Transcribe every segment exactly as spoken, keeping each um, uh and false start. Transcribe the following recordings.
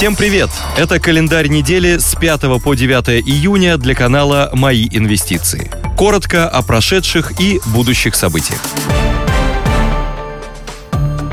Всем привет! Это календарь недели с пятого по девятое июня для канала «Мои инвестиции». Коротко о прошедших и будущих событиях.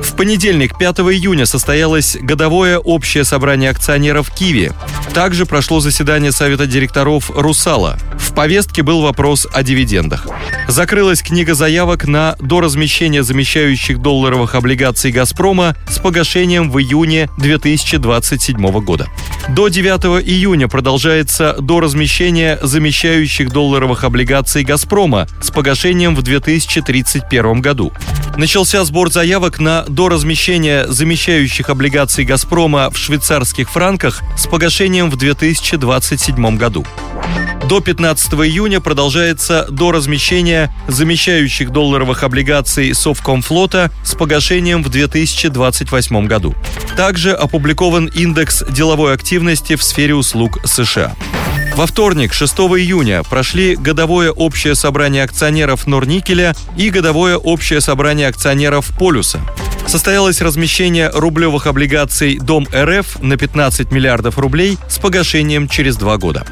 В понедельник, пятого июня, состоялось годовое общее собрание акционеров «Киви». Также прошло заседание Совета директоров «Русала». В повестке был вопрос о дивидендах. Закрылась книга заявок на доразмещение замещающих долларовых облигаций «Газпрома» с погашением в июне две тысячи двадцать седьмого года. До девятого июня продолжается доразмещение замещающих долларовых облигаций «Газпрома» с погашением в две тысячи тридцать первом году. Начался сбор заявок на доразмещение замещающих облигаций «Газпрома» в швейцарских франках с погашением в две тысячи двадцать седьмом году. До пятнадцатого июня продолжается доразмещение замещающих долларовых облигаций Совкомфлота с погашением в две тысячи двадцать восьмом году. Также опубликован индекс деловой активности в сфере услуг США. Во вторник, шестого июня, прошли годовое общее собрание акционеров Норникеля и годовое общее собрание акционеров Полюса. Состоялось размещение рублевых облигаций Дом.РФ на пятнадцать миллиардов рублей с погашением через два года.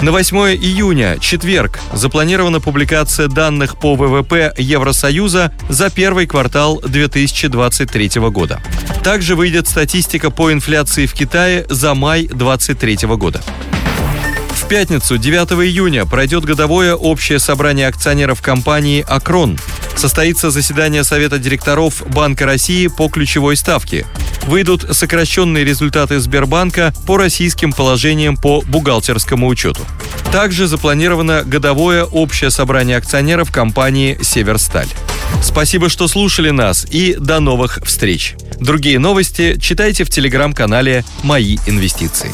На восьмое июня, четверг, запланирована публикация данных по вэ вэ пэ Евросоюза за первый квартал две тысячи двадцать третьего года. Также выйдет статистика по инфляции в Китае за май две тысячи двадцать третьего года. В пятницу, девятого июня, пройдет годовое общее собрание акционеров компании «Акрон». Состоится заседание Совета директоров Банка России по ключевой ставке. Выйдут сокращенные результаты Сбербанка по российским положениям по бухгалтерскому учету. Также запланировано годовое общее собрание акционеров компании «Северсталь». Спасибо, что слушали нас, и до новых встреч. Другие новости читайте в телеграм-канале «Мои инвестиции».